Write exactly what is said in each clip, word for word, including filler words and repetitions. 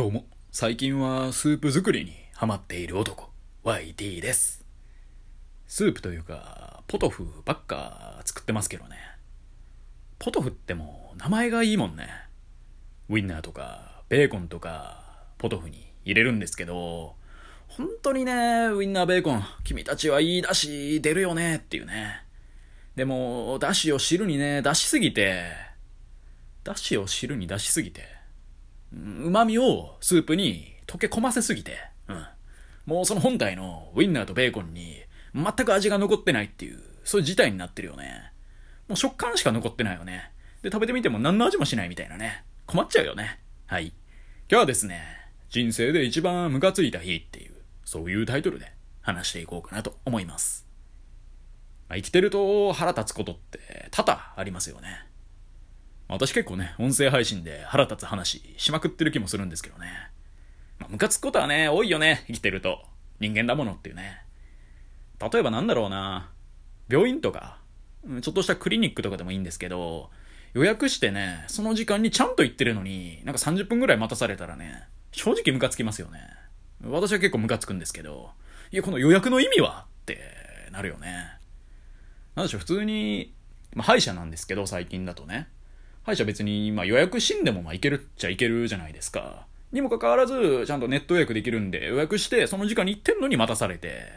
どうも、最近はスープ作りにハマっている男 ワイティー です。スープというかポトフばっか作ってますけどね。ポトフってもう名前がいいもんね。ウインナーとかベーコンとかポトフに入れるんですけど、本当にね、ウインナーベーコン君たちはいい出汁出るよねっていうね。でも出汁を汁にね出しすぎて出汁を汁に出しすぎてうまみをスープに溶け込ませすぎて、うん、もうその本体のウインナーとベーコンに全く味が残ってないっていう、そういう事態になってるよね。もう食感しか残ってないよね。で食べてみても何の味もしないみたいなね。困っちゃうよね。はい、今日はですね、人生で一番ムカついた日っていう、そういうタイトルで話していこうかなと思います。まあ、生きてると腹立つことって多々ありますよね。私結構ね、音声配信で腹立つ話しまくってる気もするんですけどね。まあ、ムカつくことはね、多いよね、生きてると。人間だものっていうね。例えばなんだろうな、病院とか、ちょっとしたクリニックとかでもいいんですけど、予約してね、その時間にちゃんと行ってるのに、なんかさんじゅっぷんぐらい待たされたらね、正直ムカつきますよね。私は結構ムカつくんですけど、いや、この予約の意味はってなるよね。なんでしょう、普通に、まあ、歯医者なんですけど、最近だとね。歯医者別に、まあ、予約しんでもまあいけるっちゃいけるじゃないですか。にもかかわらずちゃんとネット予約できるんで、予約してその時間に行ってんのに待たされて、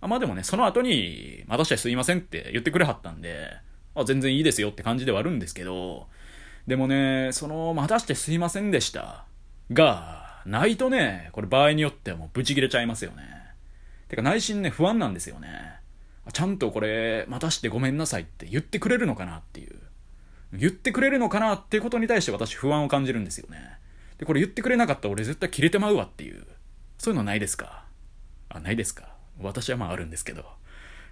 あまあでもね、その後に待たしてすいませんって言ってくれはったんで、あ全然いいですよって感じではあるんですけど、でもね、その待たしてすいませんでしたがないとね、これ場合によってはもうブチ切れちゃいますよね。てか内心ね、不安なんですよね。ちゃんとこれ待たしてごめんなさいって言ってくれるのかなっていう、言ってくれるのかなっていうことに対して私不安を感じるんですよね。でこれ言ってくれなかったら俺絶対切れてまうわっていう、そういうのないですか？あ、ないですか？私はまああるんですけど。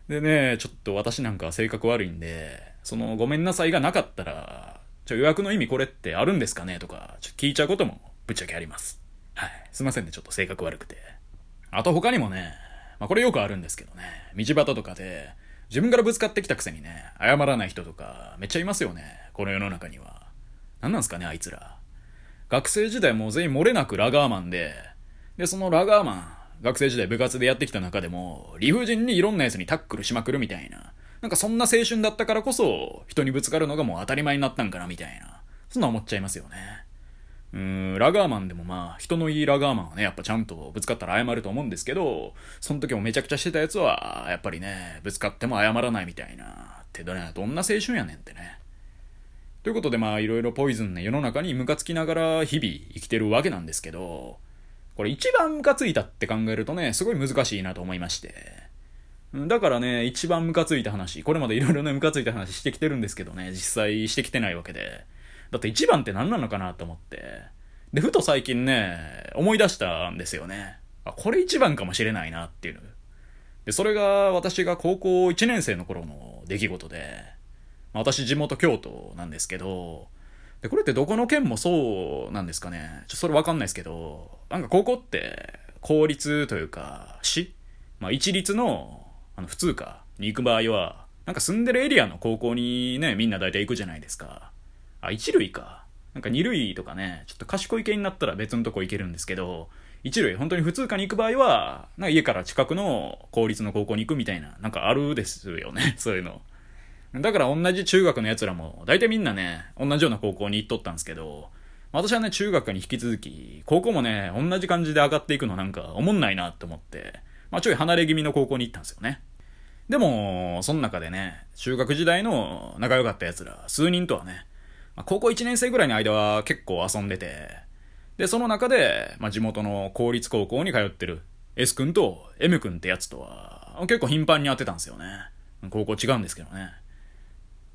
でね、ちょっと私なんか性格悪いんで、そのごめんなさいがなかったら、ちょ予約の意味これってあるんですかねとかちょ聞いちゃうこともぶっちゃけあります。はい、すいませんね、ちょっと性格悪くて。あと他にもね、まあこれよくあるんですけどね、道端とかで自分からぶつかってきたくせにね、謝らない人とかめっちゃいますよね、この世の中には。何なんすかね、あいつら。学生時代もう全員漏れなくラガーマンで、でそのラガーマン、学生時代部活でやってきた中でも理不尽にいろんなやつにタックルしまくるみたいな、なんかそんな青春だったからこそ人にぶつかるのがもう当たり前になったんかなみたいな、そんな思っちゃいますよね。うーん、ラガーマンでもまあ人のいいラガーマンはね、やっぱちゃんとぶつかったら謝ると思うんですけど、その時もめちゃくちゃしてたやつはやっぱりね、ぶつかっても謝らないみたいなってどんな青春やねんってね。ということでまあいろいろポイズンね、世の中にムカつきながら日々生きてるわけなんですけど、これ一番ムカついたって考えるとね、すごい難しいなと思いまして、だからね、一番ムカついた話、これまでいろいろねムカついた話してきてるんですけどね、実際してきてないわけで、だって一番って何なのかなと思って、でふと最近ね思い出したんですよね。あ、これ一番かもしれないなっていう。でそれが私が高校いちねん生の頃の出来事で、私地元京都なんですけど、でこれってどこの県もそうなんですかね、ちょそれ分かんないですけど、なんか高校って公立というか市、まあ、一律のあの普通科に行く場合はなんか住んでるエリアの高校にね、みんな大体行くじゃないですか。あ、一類か。なんか二類とかね、ちょっと賢い系になったら別のとこ行けるんですけど、一類、本当に普通科に行く場合は、なんか家から近くの公立の高校に行くみたいな、なんかあるですよね、そういうの。だから同じ中学の奴らも、大体みんなね、同じような高校に行っとったんですけど、私はね、中学に引き続き、高校もね、同じ感じで上がっていくのなんか、おもんないなって思って、まあちょい離れ気味の高校に行ったんですよね。でも、その中でね、中学時代の仲良かった奴ら、数人とはね、高校いちねん生ぐらいの間は結構遊んでて、でその中で、まあ、地元の公立高校に通ってる S 君と M 君ってやつとは結構頻繁に会ってたんですよね。高校違うんですけどね。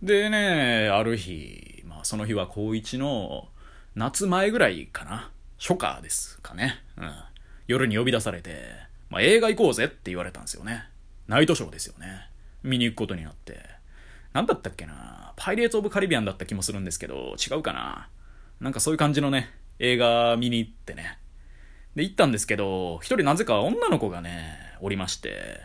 でね、ある日、まあ、その日は高いちの夏前ぐらいかな、初夏ですかね、うん、夜に呼び出されて、まあ、映画行こうぜって言われたんですよね。ナイトショーですよね。見に行くことになって、なんだったっけな、パイレーツオブカリビアンだった気もするんですけど、違うかな、なんかそういう感じのね映画見に行ってね、で行ったんですけど、一人なぜか女の子がねおりまして、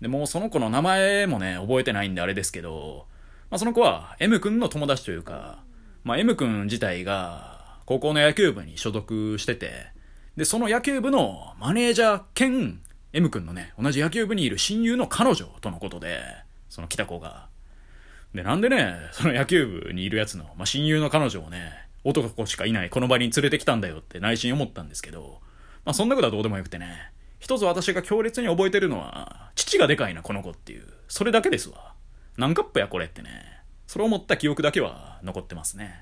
でもうその子の名前もね覚えてないんであれですけど、まあ、その子は M 君の友達というか、まあ、M 君自体が高校の野球部に所属してて、で、その野球部のマネージャー兼 M 君のね、同じ野球部にいる親友の彼女とのことで、その来た子が。で、なんでね、その野球部にいるやつの、まあ、親友の彼女をね、男しかいないこの場に連れてきたんだよって内心思ったんですけど、まあ、そんなことはどうでもよくてね、一つ私が強烈に覚えてるのは、父がでかいなこの子っていう、それだけですわ。何カップやこれってね、それを思った記憶だけは残ってますね。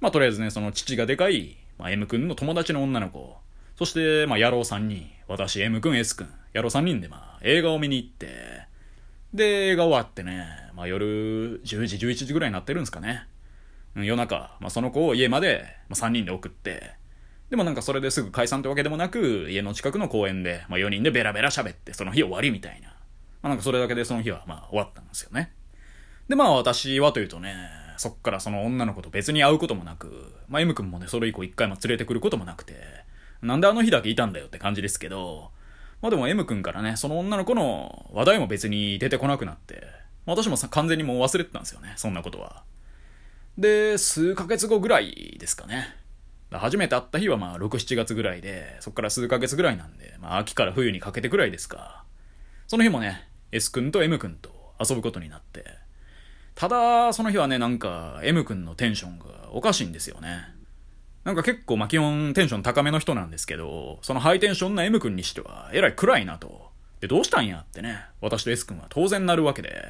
まあ、とりあえずね、その父がでかい、まあ、M 君の友達の女の子、そして、まあ、野郎さんにん、私、M 君、S 君、野郎さんにんで、まあ、映画を見に行って、で、映画終わってね、まあ、夜じゅうじ、じゅういちじぐらいになってるんですかね。夜中、まあ、その子を家まで、まあ、さんにんで送って、でもなんかそれですぐ解散ってわけでもなく、家の近くの公園で、まあ、よにんでベラベラ喋って、その日終わりみたいな。まあ、なんかそれだけでその日は、まあ、終わったんですよね。で、まあ、私はというとね、そっからその女の子と別に会うこともなく、まあ、M 君もね、それ以降一回も連れてくることもなくて、なんであの日だけいたんだよって感じですけど、まあでも M 君からね、その女の子の話題も別に出てこなくなって、まあ、私もさ完全にもう忘れてたんですよね、そんなことは。で、数ヶ月後ぐらいですかね。初めて会った日はまあろく、しちがつぐらいで、そっから数ヶ月ぐらいなんで、まあ秋から冬にかけてぐらいですか。その日もね、S 君と M 君と遊ぶことになって、ただ、その日はね、なんか、M 君のテンションがおかしいんですよね。なんか結構、ま、基本テンション高めの人なんですけど、そのハイテンションな M 君にしては、えらい暗いなと。で、どうしたんやってね、私と S 君は当然なるわけで。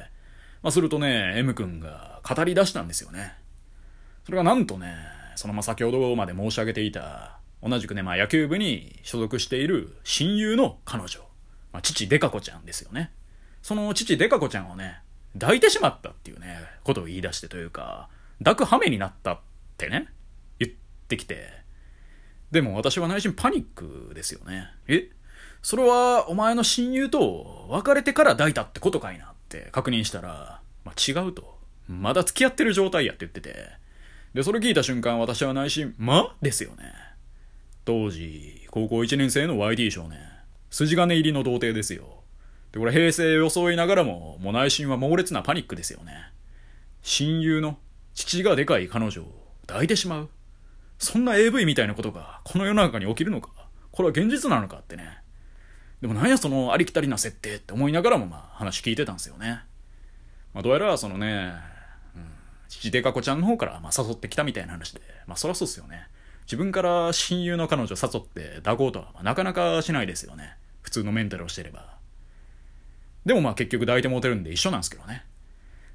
まあ、するとね、M 君が語り出したんですよね。それがなんとね、そのま、先ほどまで申し上げていた、同じくね、まあ、野球部に所属している親友の彼女。まあ、父デカ子ちゃんですよね。その父デカ子ちゃんをね、抱いてしまったっていうね、ことを言い出してというか、抱く羽目になったってね、言ってきて。でも私は内心パニックですよね。え？それはお前の親友と別れてから抱いたってことかいなって確認したら、まあ、違うと。まだ付き合ってる状態やって言ってて。で、それ聞いた瞬間私は内心、ま？ですよね。当時、高校いちねん生の ワイディー 少年。筋金入りの童貞ですよ。で、これ平成を装いながらも、もう内心は猛烈なパニックですよね。親友の父がでかい彼女を抱いてしまう。そんな エーブイ みたいなことがこの世の中に起きるのか。これは現実なのかってね。でもなんやそのありきたりな設定って思いながらもまあ話聞いてたんですよね。まあどうやらそのね、うん、父でか子ちゃんの方からまあ誘ってきたみたいな話で、まあそりゃそうっすよね。自分から親友の彼女を誘って抱こうとはまあなかなかしないですよね。普通のメンタルをしてれば。でもまあ結局抱いてもうてるんで一緒なんですけどね。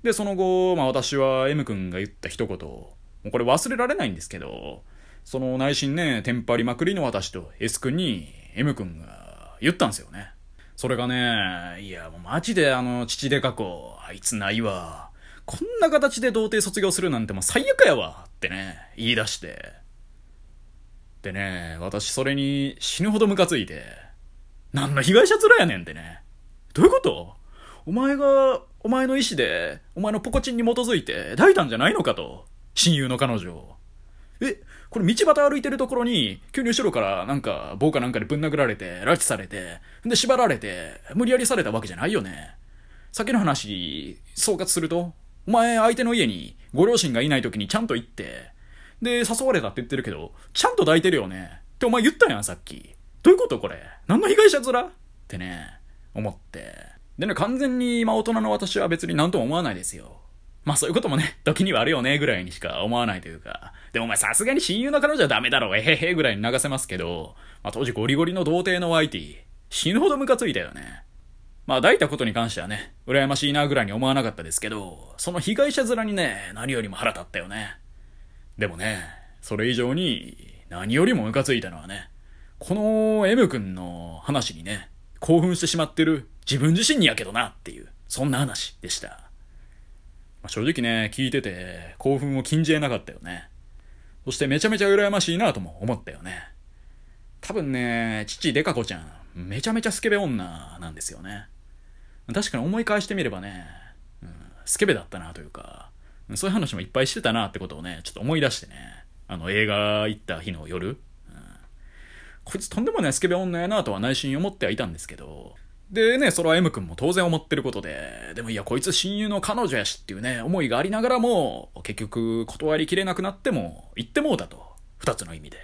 で、その後、まあ私は M 君が言った一言、もうこれ忘れられないんですけど、その内心ね、テンパりまくりの私と S 君に M 君が言ったんですよね。それがね、いやもうマジであの父でか子、あいつないわ。こんな形で童貞卒業するなんてもう最悪やわってね、言い出して。でね、私それに死ぬほどムカついて、なんの被害者面やねんってね。どういうこと？お前が、お前の意思で、お前のポコチンに基づいて抱いたんじゃないのかと。親友の彼女を。え、これ道端歩いてるところに、急に後ろからなんか棒かなんかでぶん殴られて、拉致されて、で縛られて、無理やりされたわけじゃないよね。先の話、総括すると、お前相手の家にご両親がいない時にちゃんと行って、で、誘われたって言ってるけど、ちゃんと抱いてるよね。ってお前言ったやん、さっき。どういうことこれ？何の被害者面？ってね。思って。でね、完全に、まあ大人の私は別に何とも思わないですよ。まあそういうこともね、時にはあるよね、ぐらいにしか思わないというか。でもお前さすがに親友の彼女はダメだろう、えへへ、ぐらいに流せますけど、まあ当時ゴリゴリの童貞の ワイティー、死ぬほどムカついたよね。まあ抱いたことに関してはね、羨ましいな、ぐらいに思わなかったですけど、その被害者面にね、何よりも腹立ったよね。でもね、それ以上に、何よりもムカついたのはね、この M 君の話にね、興奮してしまってる自分自身にやけどなっていう、そんな話でした。まあ、正直ね、聞いてて興奮を禁じ得なかったよね。そしてめちゃめちゃ羨ましいなとも思ったよね。多分ね、父でか子ちゃん、めちゃめちゃスケベ女なんですよね。確かに思い返してみればね、うん、スケベだったなというか、そういう話もいっぱいしてたなってことをね、ちょっと思い出してね、あの映画行った日の夜、こいつとんでもないスケベ女やなとは内心思ってはいたんですけど。でね、それは M 君も当然思ってることで、でもいやこいつ親友の彼女やしっていうね、思いがありながらも、結局断りきれなくなっても、言ってもうたと。ふたつの意味で。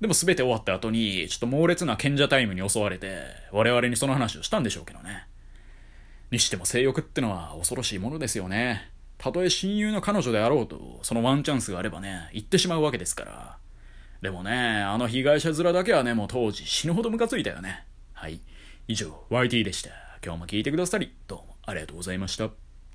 でも全て終わった後にちょっと猛烈な賢者タイムに襲われて、我々にその話をしたんでしょうけどね。にしても性欲ってのは恐ろしいものですよね。たとえ親友の彼女であろうと、そのワンチャンスがあればね、行ってしまうわけですから。でもね、あの被害者面だけはね、もう当時死ぬほどムカついたよね。はい、以上 ワイティー でした。今日も聞いてくださりどうもありがとうございました。